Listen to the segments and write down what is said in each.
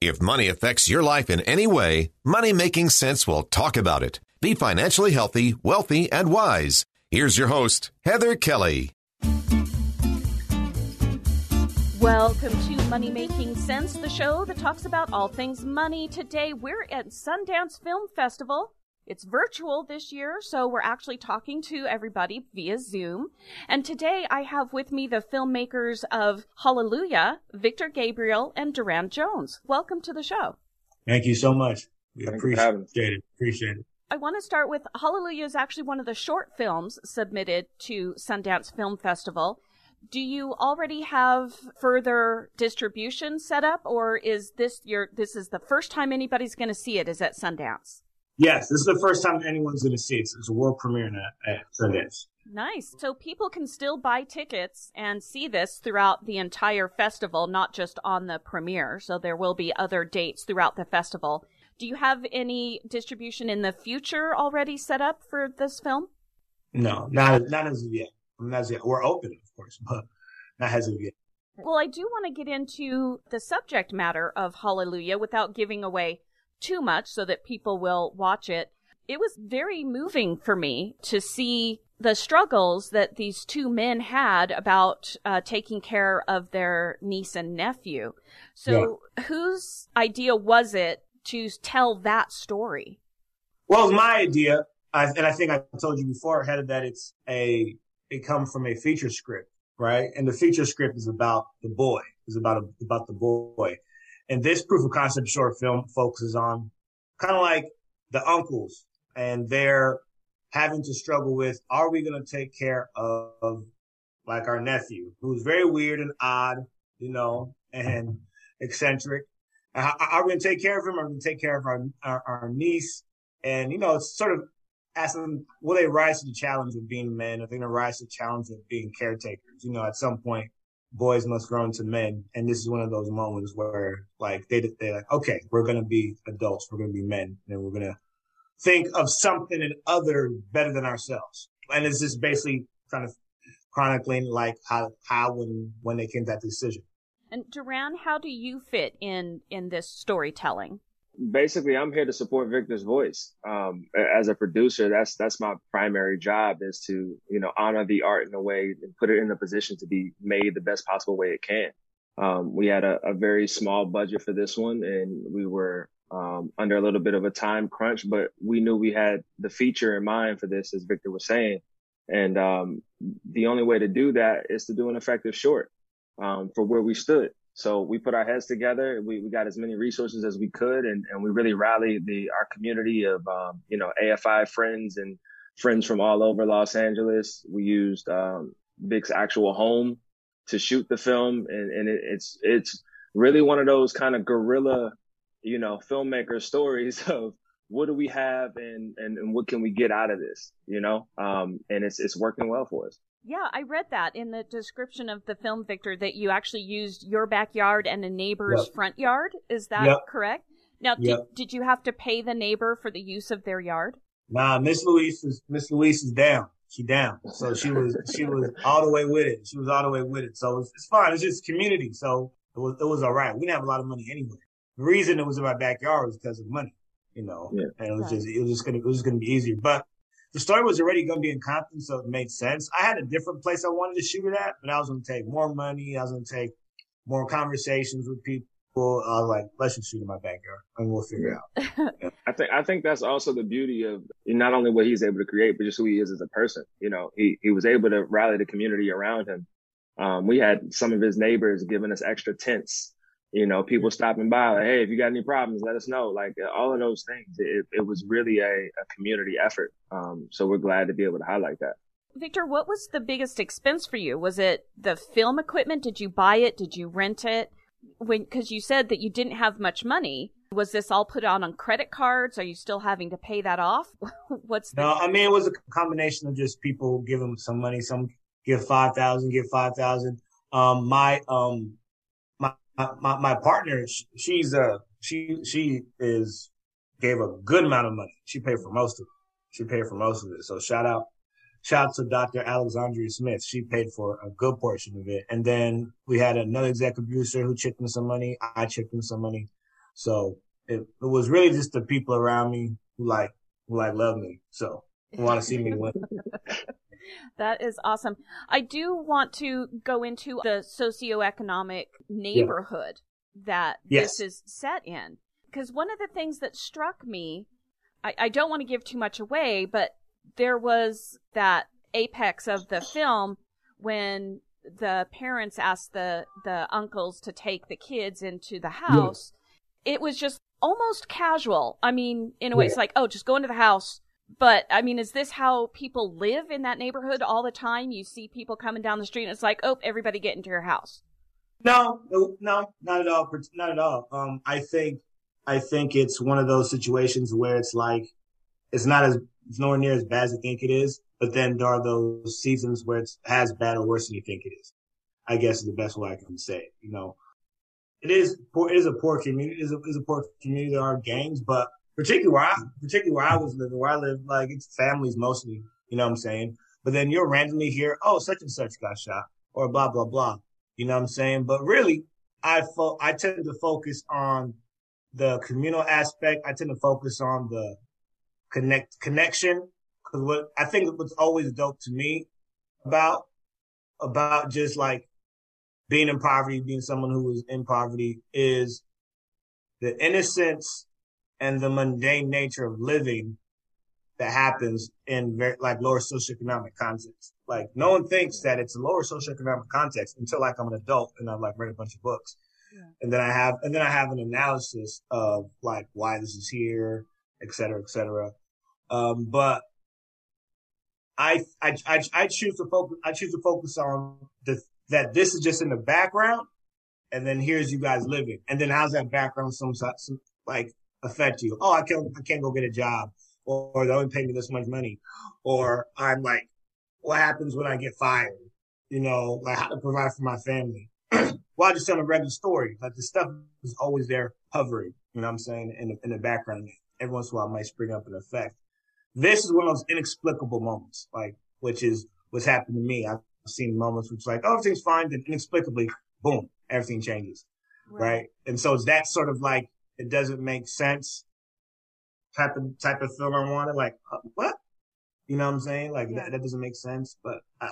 If money affects your life in any way, Money Making Sense will talk about it. Be financially healthy, wealthy, and wise. Here's your host, Heather Kelly. Welcome to Money Making Sense, the show that talks about all things money. Today, we're at Sundance Film Festival. It's virtual this year, so we're actually talking to everybody via Zoom. And today, I have with me the filmmakers of Hallelujah, Victor Gabriel and Duran Jones. Welcome to the show. Thank you so much. We appreciate it. I want to start with Hallelujah is actually one of the short films submitted to Sundance Film Festival. Do you already have further distribution set up, or is this is the first time anybody's going to see it is at Sundance? Yes, this is the first time anyone's going to see it. So it's a world premiere at Sundance. Nice. So people can still buy tickets and see this throughout the entire festival, not just on the premiere. So there will be other dates throughout the festival. Do you have any distribution in the future already set up for this film? No, not as of yet. We're open, of course, but not as of yet. Well, I do want to get into the subject matter of Hallelujah without giving away too much so that people will watch it. It was very moving for me to see the struggles that these two men had about taking care of their niece and nephew. So whose idea was it to tell that story? Well, it was my idea. And I think I told you before, ahead of that, it comes from a feature script, right? And the feature script is about the boy. It's about the boy. And this proof of concept short film focuses on kind of like the uncles, and they're having to struggle with, are we going to take care of like our nephew, who's very weird and odd, and eccentric. Are we going to take care of him? Or are we going to take care of our niece? And, it's sort of ask them, will they rise to the challenge of being men? Are they going to rise to the challenge of being caretakers? At some point, boys must grow into men. And this is one of those moments where, like, they're like, okay, we're going to be adults. We're going to be men. And we're going to think of something and other better than ourselves. And it's just basically kind of chronicling, like, how when they came to that decision. And Duran, how do you fit in this storytelling? Basically, I'm here to support Victor's voice. As a producer, that's my primary job, is to, honor the art in a way and put it in a position to be made the best possible way it can. We had a very small budget for this one, and we were under a little bit of a time crunch, but we knew we had the feature in mind for this, as Victor was saying. And the only way to do that is to do an effective short for where we stood. So we put our heads together. We got as many resources as we could, and we really rallied our community of AFI friends and friends from all over Los Angeles. We used Vic's actual home to shoot the film, and it's really one of those kind of guerrilla, filmmaker stories of what do we have and what can we get out of this, and it's working well for us. Yeah, I read that in the description of the film, Victor, that you actually used your backyard and a neighbor's front yard. Is that correct? Now, did you have to pay the neighbor for the use of their yard? Nah, Miss Luis is down. She down. So she was all the way with it. So it's fine. It's just community. So it was all right. We didn't have a lot of money anyway. The reason it was in my backyard was because of money, and it was just gonna be easier, but. The story was already going to be in Compton, so it made sense. I had a different place I wanted to shoot it at, but I was going to take more money. I was going to take more conversations with people. I was like, let's just shoot in my backyard, and we'll figure it out. Yeah. I think that's also the beauty of not only what he's able to create, but just who he is as a person. He was able to rally the community around him. We had some of his neighbors giving us extra tents. People stopping by, like, hey, if you got any problems, let us know. Like, all of those things. It was really a community effort. So we're glad to be able to highlight that. Victor, what was the biggest expense for you? Was it the film equipment? Did you buy it? Did you rent it? because you said that you didn't have much money, was this all put on credit cards? Are you still having to pay that off? No, I mean, it was a combination of just people giving some money. Some give 5,000, give 5,000. My partner, she gave a good amount of money. She paid for most of it. So shout out to Dr. Alexandria Smith. She paid for a good portion of it. And then we had another exec producer who chipped in some money. I chipped in some money. So it was really just the people around me who love me. So want to see me win. That is awesome. I do want to go into the socioeconomic neighborhood that this is set in. Because one of the things that struck me, I don't want to give too much away, but there was that apex of the film when the parents asked the uncles to take the kids into the house. It was just almost casual. I mean, in a way, it's like, oh, just go into the house. But, I mean, is this how people live in that neighborhood all the time? You see people coming down the street and it's like, oh, everybody get into your house. No, not at all. Not at all. I think it's one of those situations where it's like, it's nowhere near as bad as you think it is. But then there are those seasons where it's as bad or worse than you think it is, I guess, is the best way I can say it, you know. It is a poor community. It is a poor community. There are gangs, but particularly where I was living, where I live, like, it's families mostly, you know what I'm saying? But then you'll randomly hear, oh, such and such got shot, or blah, blah, blah. You know what I'm saying? But really, I tend to focus on the communal aspect. I tend to focus on the connection. Cause what's always dope to me about just like, being in poverty, being someone who is in poverty, is the innocence and the mundane nature of living that happens in lower socioeconomic context. Like, no one thinks that it's a lower socioeconomic context until like I'm an adult and I've like read a bunch of books. Yeah. And then I have an analysis of like why this is here, et cetera, et cetera. But I choose to focus on that this is just in the background, and then here's you guys living. And then how's that background affect you? Oh, I can't go get a job, or they only pay me this much money, or I'm like, what happens when I get fired? You know, like how to provide for my family. Well, I just tell a regular story. Like the stuff is always there hovering, you know what I'm saying, in the background. Every once in a while, it might spring up an effect. This is one of those inexplicable moments, like, which is what's happened to me. I've seen moments which like, oh, everything's fine, then inexplicably, boom, everything changes, right? And so it's that sort of like, it doesn't make sense type of film I wanted, like, what? You know what I'm saying? Like, that doesn't make sense, but I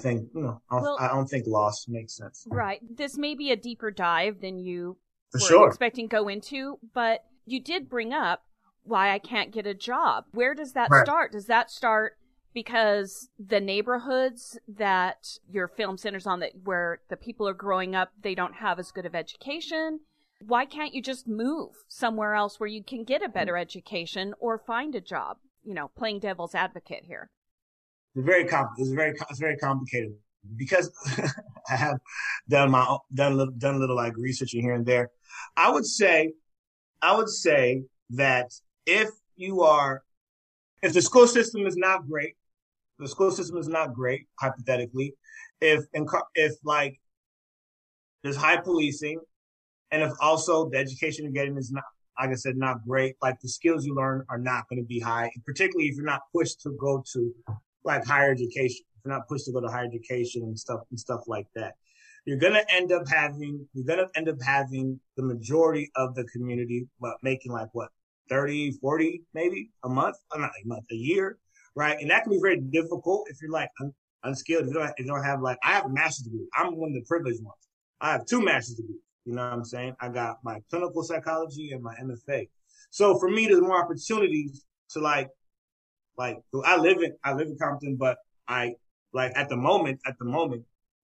think, you know, I don't think loss makes sense. Right. This may be a deeper dive than you were expecting to go into, but you did bring up why I can't get a job. Where does that start? Does that start because the neighborhoods that your film centers on, that where the people are growing up, they don't have as good of education? Why can't you just move somewhere else where you can get a better education or find a job? You know, playing devil's advocate here. It's very complicated because I have done a little like researching here and there. I would say that if the school system is not great. The school system is not great, hypothetically. If like there's high policing, and if also the education you're getting is not, like I said, not great, like the skills you learn are not going to be high, and particularly if you're not pushed to go to like higher education, if you're not pushed to go to higher education and stuff like that, you're going to end up having the majority of the community making like what, 30, 40, maybe a year, right? And that can be very difficult if you're like unskilled. If you don't have like, I have a master's degree. I'm one of the privileged ones. I have two master's degrees. You know what I'm saying? I got my clinical psychology and my MFA. So for me, there's more opportunities to like I live in Compton, but I like at the moment,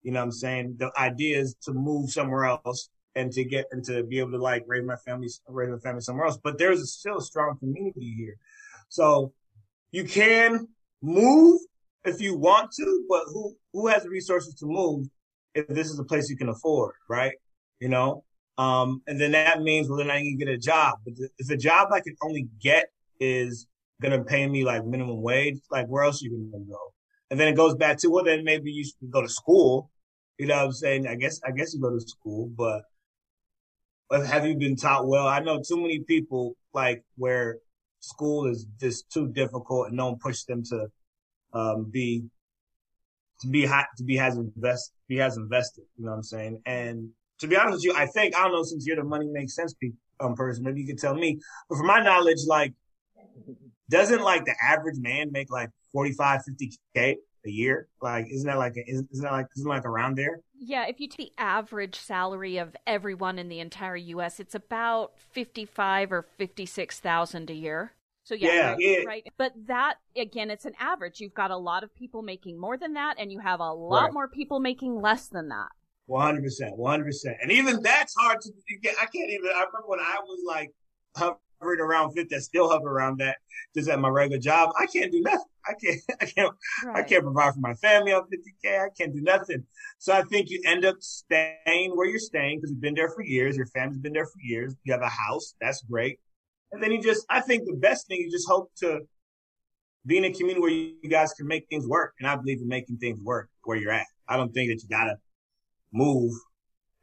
you know what I'm saying? The idea is to move somewhere else and to be able to like raise my family somewhere else. But there's still a strong community here. So you can move if you want to, but who has the resources to move if this is a place you can afford, right? you know? And then that means whether or not you can get a job. But if the job I can only get is going to pay me like minimum wage, like where else are you going to go? And then it goes back to, well, then maybe you should go to school. You know what I'm saying? I guess you go to school, but have you been taught well? I know too many people like where school is just too difficult and don't push them to be as invested. You know what I'm saying? And to be honest with you, I think, I don't know, since you're the money makes sense person, maybe you could tell me. But from my knowledge, like, doesn't like the average man make like 45, 50K a year? Like, isn't that like around there? Yeah. If you take the average salary of everyone in the entire U.S., it's about 55 or 56,000 a year. So yeah. Right. But that, again, it's an average. You've got a lot of people making more than that, and you have a lot more people making less than that. 100%. And even that's hard to get. I remember when I was like hovering around 50, I still hover around that just at my regular job. I can't do nothing. I can't I can't provide for my family on 50K. I can't do nothing. So I think you end up staying where you're staying because you've been there for years. Your family's been there for years. You have a house. That's great. And then I think the best thing, you just hope to be in a community where you guys can make things work. And I believe in making things work where you're at. I don't think that you got to move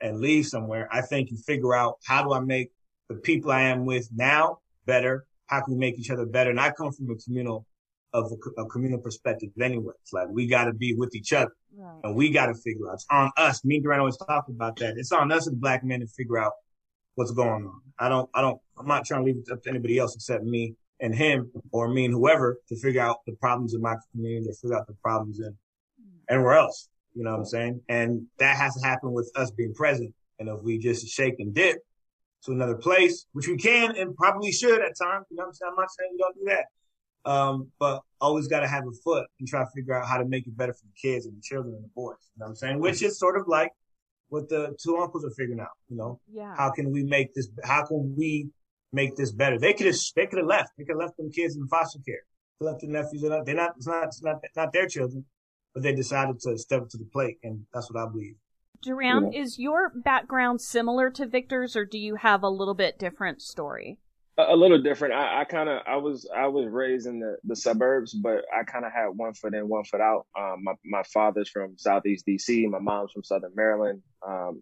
and leave somewhere. I think you figure out, how do I make the people I am with now better? How can we make each other better? And I come from a communal perspective anyway. It's like, we got to be with each other, right? And we got to figure out, it's on us. Me and Duran always talk about that. It's on us as black men to figure out what's going on. I'm not trying to leave it up to anybody else except me and him, or me and whoever, to figure out the problems in my community, to figure out the problems in everywhere else. You know what I'm saying? And that has to happen with us being present. And if we just shake and dip to another place, which we can and probably should at times, you know what I'm saying? I'm not saying we don't do that. But always got to have a foot and try to figure out how to make it better for the kids and the children and the boys. You know what I'm saying? Which is sort of like what the two uncles are figuring out, you know? Yeah. How can we make this better? They could have left them kids in foster care. They left their nephews. It's not their children, but they decided to step up to the plate. And that's what I believe. Duran, is your background similar to Victor's, or do you have a little bit different story? A little different. I was raised in the suburbs, but I kind of had one foot in, one foot out. My father's from Southeast DC. My mom's from Southern Maryland.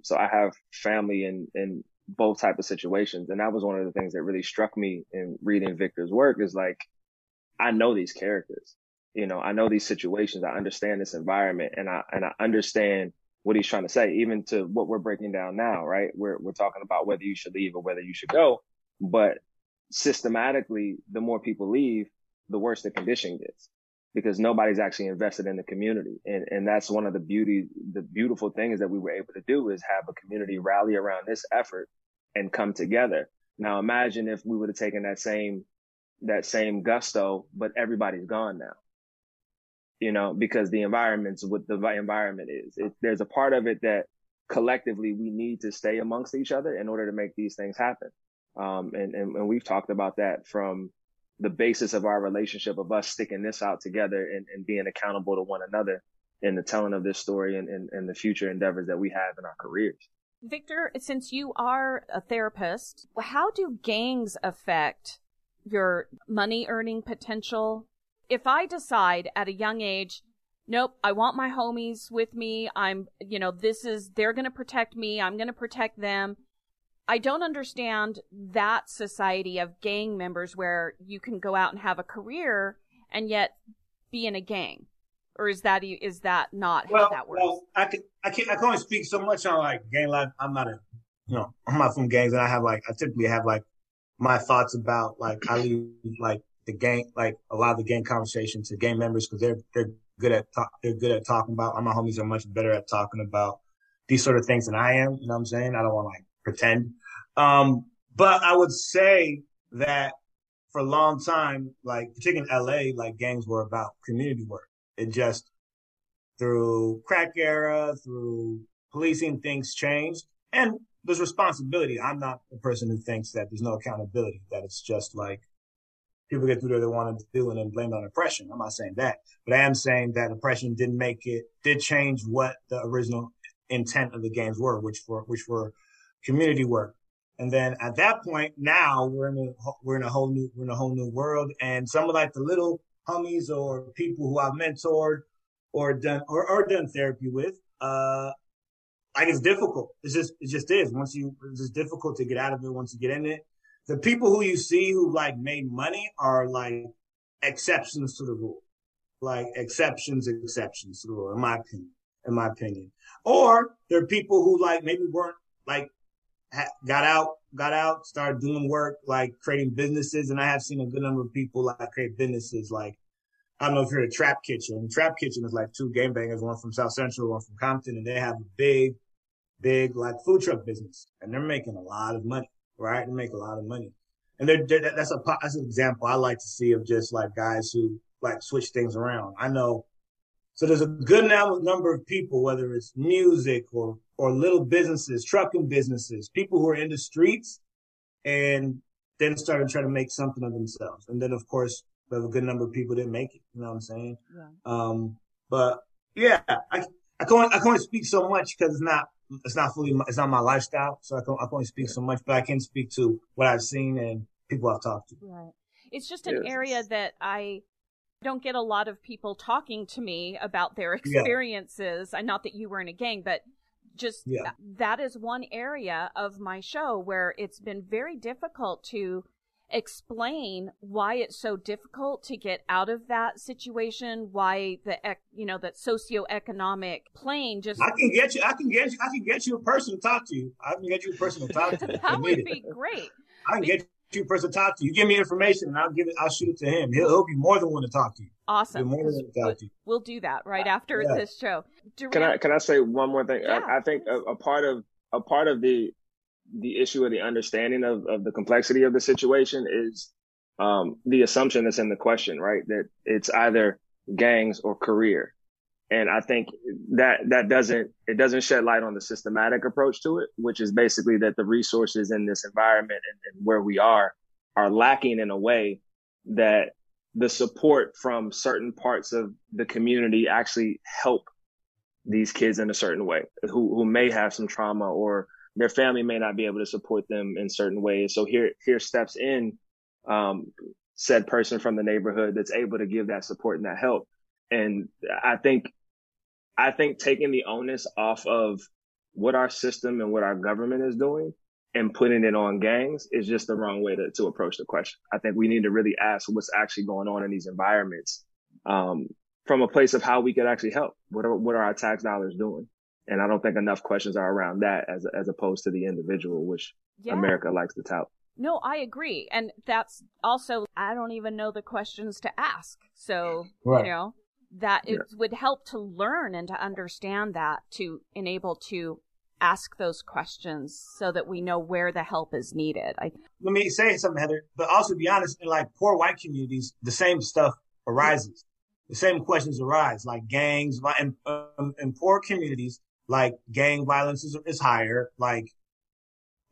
So I have family in both type of situations. And that was one of the things that really struck me in reading Victor's work, is like, I know these characters, you know, I know these situations. I understand this environment, and I understand what he's trying to say, even to what we're breaking down now, right? We're talking about whether you should leave or whether you should go, but systematically, the more people leave, the worse the condition gets, because nobody's actually invested in the community. And that's one of the beautiful things that we were able to do, is have a community rally around this effort and come together. Now, imagine if we would have taken that same gusto, but everybody's gone now, you know, because the environment is. There's a part of it that collectively we need to stay amongst each other in order to make these things happen. And we've talked about that from the basis of our relationship, of us sticking this out together and being accountable to one another in the telling of this story and the future endeavors that we have in our careers. Victor, since you are a therapist, how do gangs affect your money earning potential? If I decide at a young age, nope, I want my homies with me, they're going to protect me, I'm going to protect them. I don't understand that society of gang members where you can go out and have a career and yet be in a gang. Or is that not how that works? Well, I can only speak so much on like gang life. I'm not from gangs, and I typically have like my thoughts about like, I leave like the gang, like a lot of the gang conversation to gang members, because they're good at talking about. My homies are much better at talking about these sort of things than I am. You know what I'm saying? I don't want to like pretend. But I would say that for a long time, like particularly in LA, like gangs were about community work. It just, through crack era, through policing, things changed. And there's responsibility. I'm not the person who thinks that there's no accountability, that it's just like people get through what they want to do and then blame it on oppression. I'm not saying that. But I am saying that oppression did change what the original intent of the gangs were, which were community work. And then at that point, now we're in a whole new world. And some of like the little homies or people who I've mentored or done therapy with, like it's difficult. It just is. It's just difficult to get out of it once you get in it. The people who you see who like made money are like exceptions to the rule, like exceptions to the rule, in my opinion. Or there are people who like maybe weren't like, got out, started doing work, like creating businesses. And I have seen a good number of people like create businesses. Like, I don't know if you're a Trap Kitchen. Trap Kitchen is like two game bangers, one from South Central, one from Compton. And they have a big like food truck business, and they're making a lot of money, right? They make a lot of money. And that's an example I like to see of just like guys who like switch things around. I know. So there's a good number of people, whether it's music or little businesses, trucking businesses, people who are in the streets and then started trying to make something of themselves. And then, of course, we have a good number of people didn't make it. You know what I'm saying? Yeah. But yeah, I can't speak so much because it's not my lifestyle. So I can only speak so much, but I can speak to what I've seen and people I've talked to. Right. It's just an area that I don't get a lot of people talking to me about their experiences. And not that you were in a gang, but that is one area of my show where it's been very difficult to explain why it's so difficult to get out of that situation, why that socioeconomic plane just... I can get you a person to talk to you. I can get you a person to talk to. That would be great. I can get you a person to talk to you. You give me information and I'll shoot it to him. He'll be more than one to talk to you. Awesome. We'll do that right after this show. Can I say one more thing? Yeah. I think a part of the issue or the understanding of the complexity of the situation is the assumption that's in the question, right? That it's either gangs or career. And I think that doesn't shed light on the systematic approach to it, which is basically that the resources in this environment and where we are lacking in a way that the support from certain parts of the community actually help these kids in a certain way who may have some trauma or their family may not be able to support them in certain ways. So here steps in said person from the neighborhood that's able to give that support and that help. And I think taking the onus off of what our system and what our government is doing and putting it on gangs is just the wrong way to approach the question. I think we need to really ask what's actually going on in these environments from a place of how we could actually help. What are our tax dollars doing? And I don't think enough questions are around that as opposed to the individual, which America likes to tout. No, I agree. And that's also, I don't even know the questions to ask. So, would help to learn and to understand that, to enable to ask those questions so that we know where the help is needed. Let me say something, Heather, but also be honest, in like poor white communities, the same stuff arises. The same questions arise, like gangs, in poor communities, like gang violence is higher, like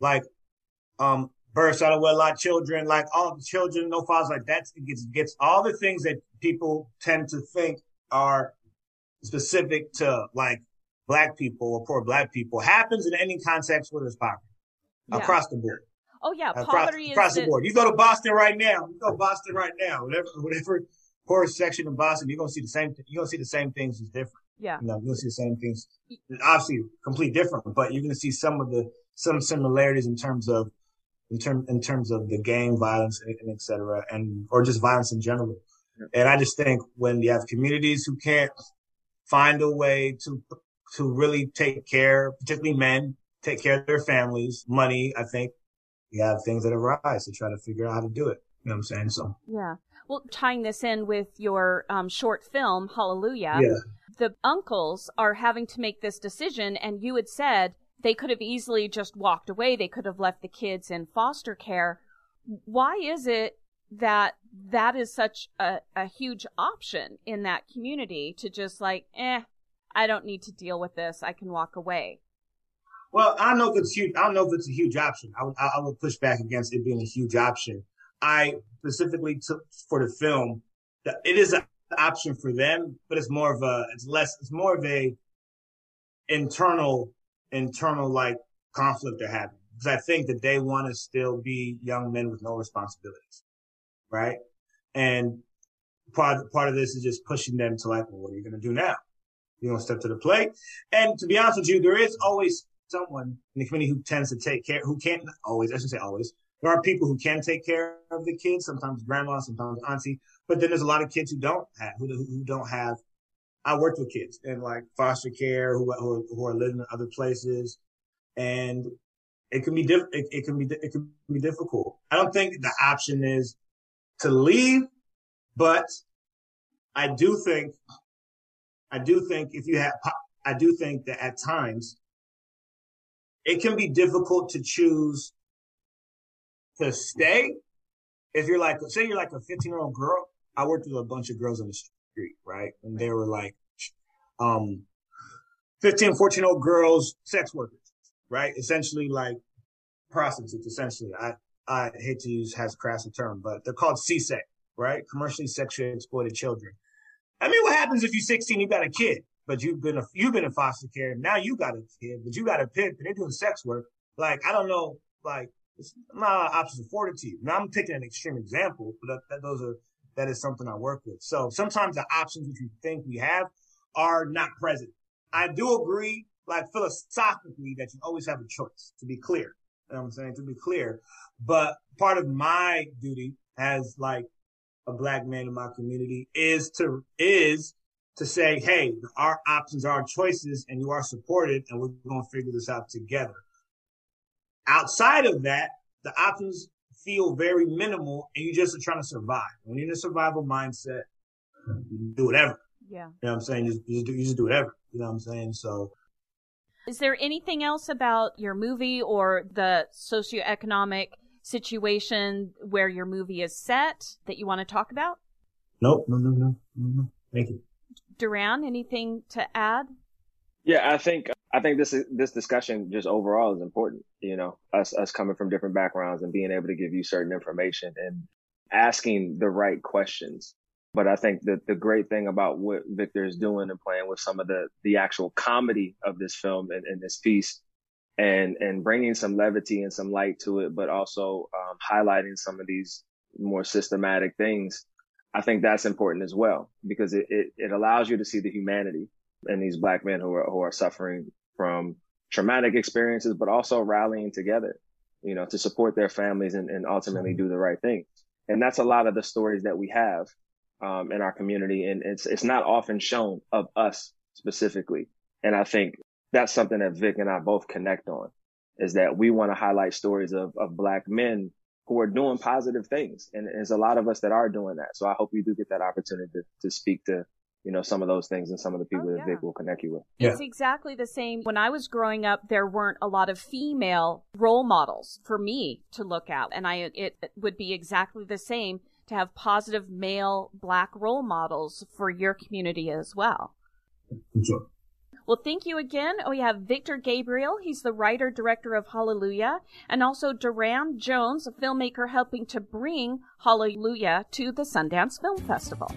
births out of wedlock children, like all the children, no fathers, like that. It gets all the things that people tend to think are specific to like black people or poor black people happens in any context where there's poverty across the board. Oh yeah, poverty across the board. You go to Boston right now. Whatever poor section in Boston, you're gonna see the same. You're gonna see the same things as different. Yeah, you're gonna see the same things. Obviously, completely different, but you're gonna see some similarities in terms of the gang violence and et cetera, and or just violence in general. And I just think when you have communities who can't find a way to really take care, particularly men, take care of their families, money, I think you have things that arise to try to figure out how to do it. You know what I'm saying? So yeah. Well, tying this in with your short film, Hallelujah, the uncles are having to make this decision, and you had said they could have easily just walked away. They could have left the kids in foster care. Why is it that is such a huge option in that community to just like, I don't need to deal with this. I can walk away. Well, I don't know if it's huge. I don't know if it's a huge option. I would push back against it being a huge option. I specifically took for the film that it is an option for them, but it's more of a internal like conflict they're having. because I think that they want to still be young men with no responsibilities, right? And part of this is just pushing them to like, well, what are you going to do now? You're going to step to the plate. And to be honest with you, there is always someone in the community who tends to take care, who can't always, I should say always, there are people who can take care of the kids, sometimes grandma, sometimes auntie, but then there's a lot of kids who don't have, I worked with kids in like foster care who are living in other places, and it can be difficult. I don't think the option is to leave, but I do think that at times it can be difficult to choose to stay. If you're like, say you're like a 15-year-old girl, I worked with a bunch of girls on the street, right? And they were like, 15, 14-year-old girls, sex workers, right? Essentially like prostitutes, essentially. I hate to use as crass a term, but they're called CSEC, right? Commercially sexually exploited children. I mean, what happens if you're 16, you got a kid, but you've been in foster care, now you got a kid, but you got a pimp, and they're doing sex work. Like, I don't know, like, it's not options afforded to you. Now, I'm picking an extreme example, but that is something I work with. So sometimes the options which we think we have are not present. I do agree, like philosophically, that you always have a choice, to be clear. You know what I'm saying? To be clear. But part of my duty as like a black man in my community is to say, hey, our options are choices and you are supported and we're going to figure this out together. Outside of that, the options feel very minimal and you just are trying to survive. When you're in a survival mindset, you do whatever. Yeah. You know what I'm saying? You just do whatever. You know what I'm saying? So. Is there anything else about your movie or the socioeconomic situation where your movie is set that you want to talk about? Nope. No. Thank you. Duran, anything to add? Yeah, I think this discussion just overall is important. You know, us coming from different backgrounds and being able to give you certain information and asking the right questions. But I think that the great thing about what Victor is doing and playing with some of the actual comedy of this film and this piece and bringing some levity and some light to it, but also highlighting some of these more systematic things, I think that's important as well, because it allows you to see the humanity in these black men who are suffering from traumatic experiences, but also rallying together, you know, to support their families and ultimately do the right thing. And that's a lot of the stories that we have in our community. And it's not often shown of us specifically. And I think that's something that Vic and I both connect on, is that we want to highlight stories of black men who are doing positive things. And there's a lot of us that are doing that. So I hope you do get that opportunity to speak to, you know, some of those things and some of the people that Vic will connect you with. Yeah. It's exactly the same. When I was growing up, there weren't a lot of female role models for me to look at. And it would be exactly the same to have positive male black role models for your community as well. Sure. Well, thank you again. We have Victor Gabriel. He's the writer-director of Hallelujah, and also Duran Jones, a filmmaker helping to bring Hallelujah to the Sundance Film Festival.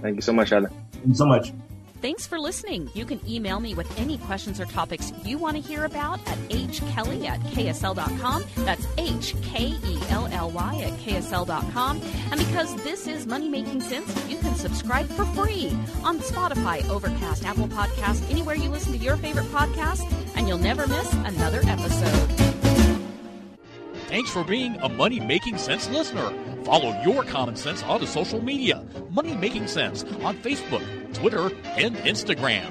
Thank you so much, Ellen. Thank you so much. Thanks for listening. You can email me with any questions or topics you want to hear about at hkelly@ksl.com. That's hkelly@ksl.com. And because this is Money Making Sense, you can subscribe for free on Spotify, Overcast, Apple Podcasts, anywhere you listen to your favorite podcast, and you'll never miss another episode. Thanks for being a Money Making Sense listener. Follow your common sense on the social media. Money Making Sense on Facebook, Twitter, and Instagram.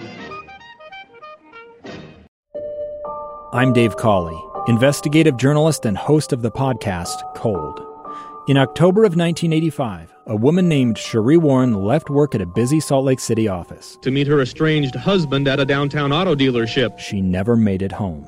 I'm Dave Cawley, investigative journalist and host of the podcast Cold. In October of 1985, a woman named Cherie Warren left work at a busy Salt Lake City office to meet her estranged husband at a downtown auto dealership. She never made it home.